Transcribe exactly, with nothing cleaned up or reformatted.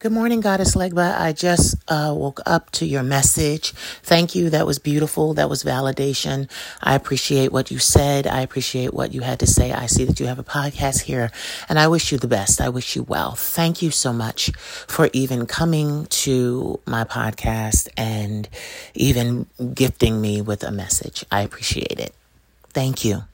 Good morning, Goddess Legba. I just uh, woke up to your message. Thank you. That was beautiful. That was validation. I appreciate what you said. I appreciate what you had to say. I see that you have a podcast here, and I wish you the best. I wish you well. Thank you so much for even coming to my podcast and even gifting me with a message. I appreciate it. Thank you.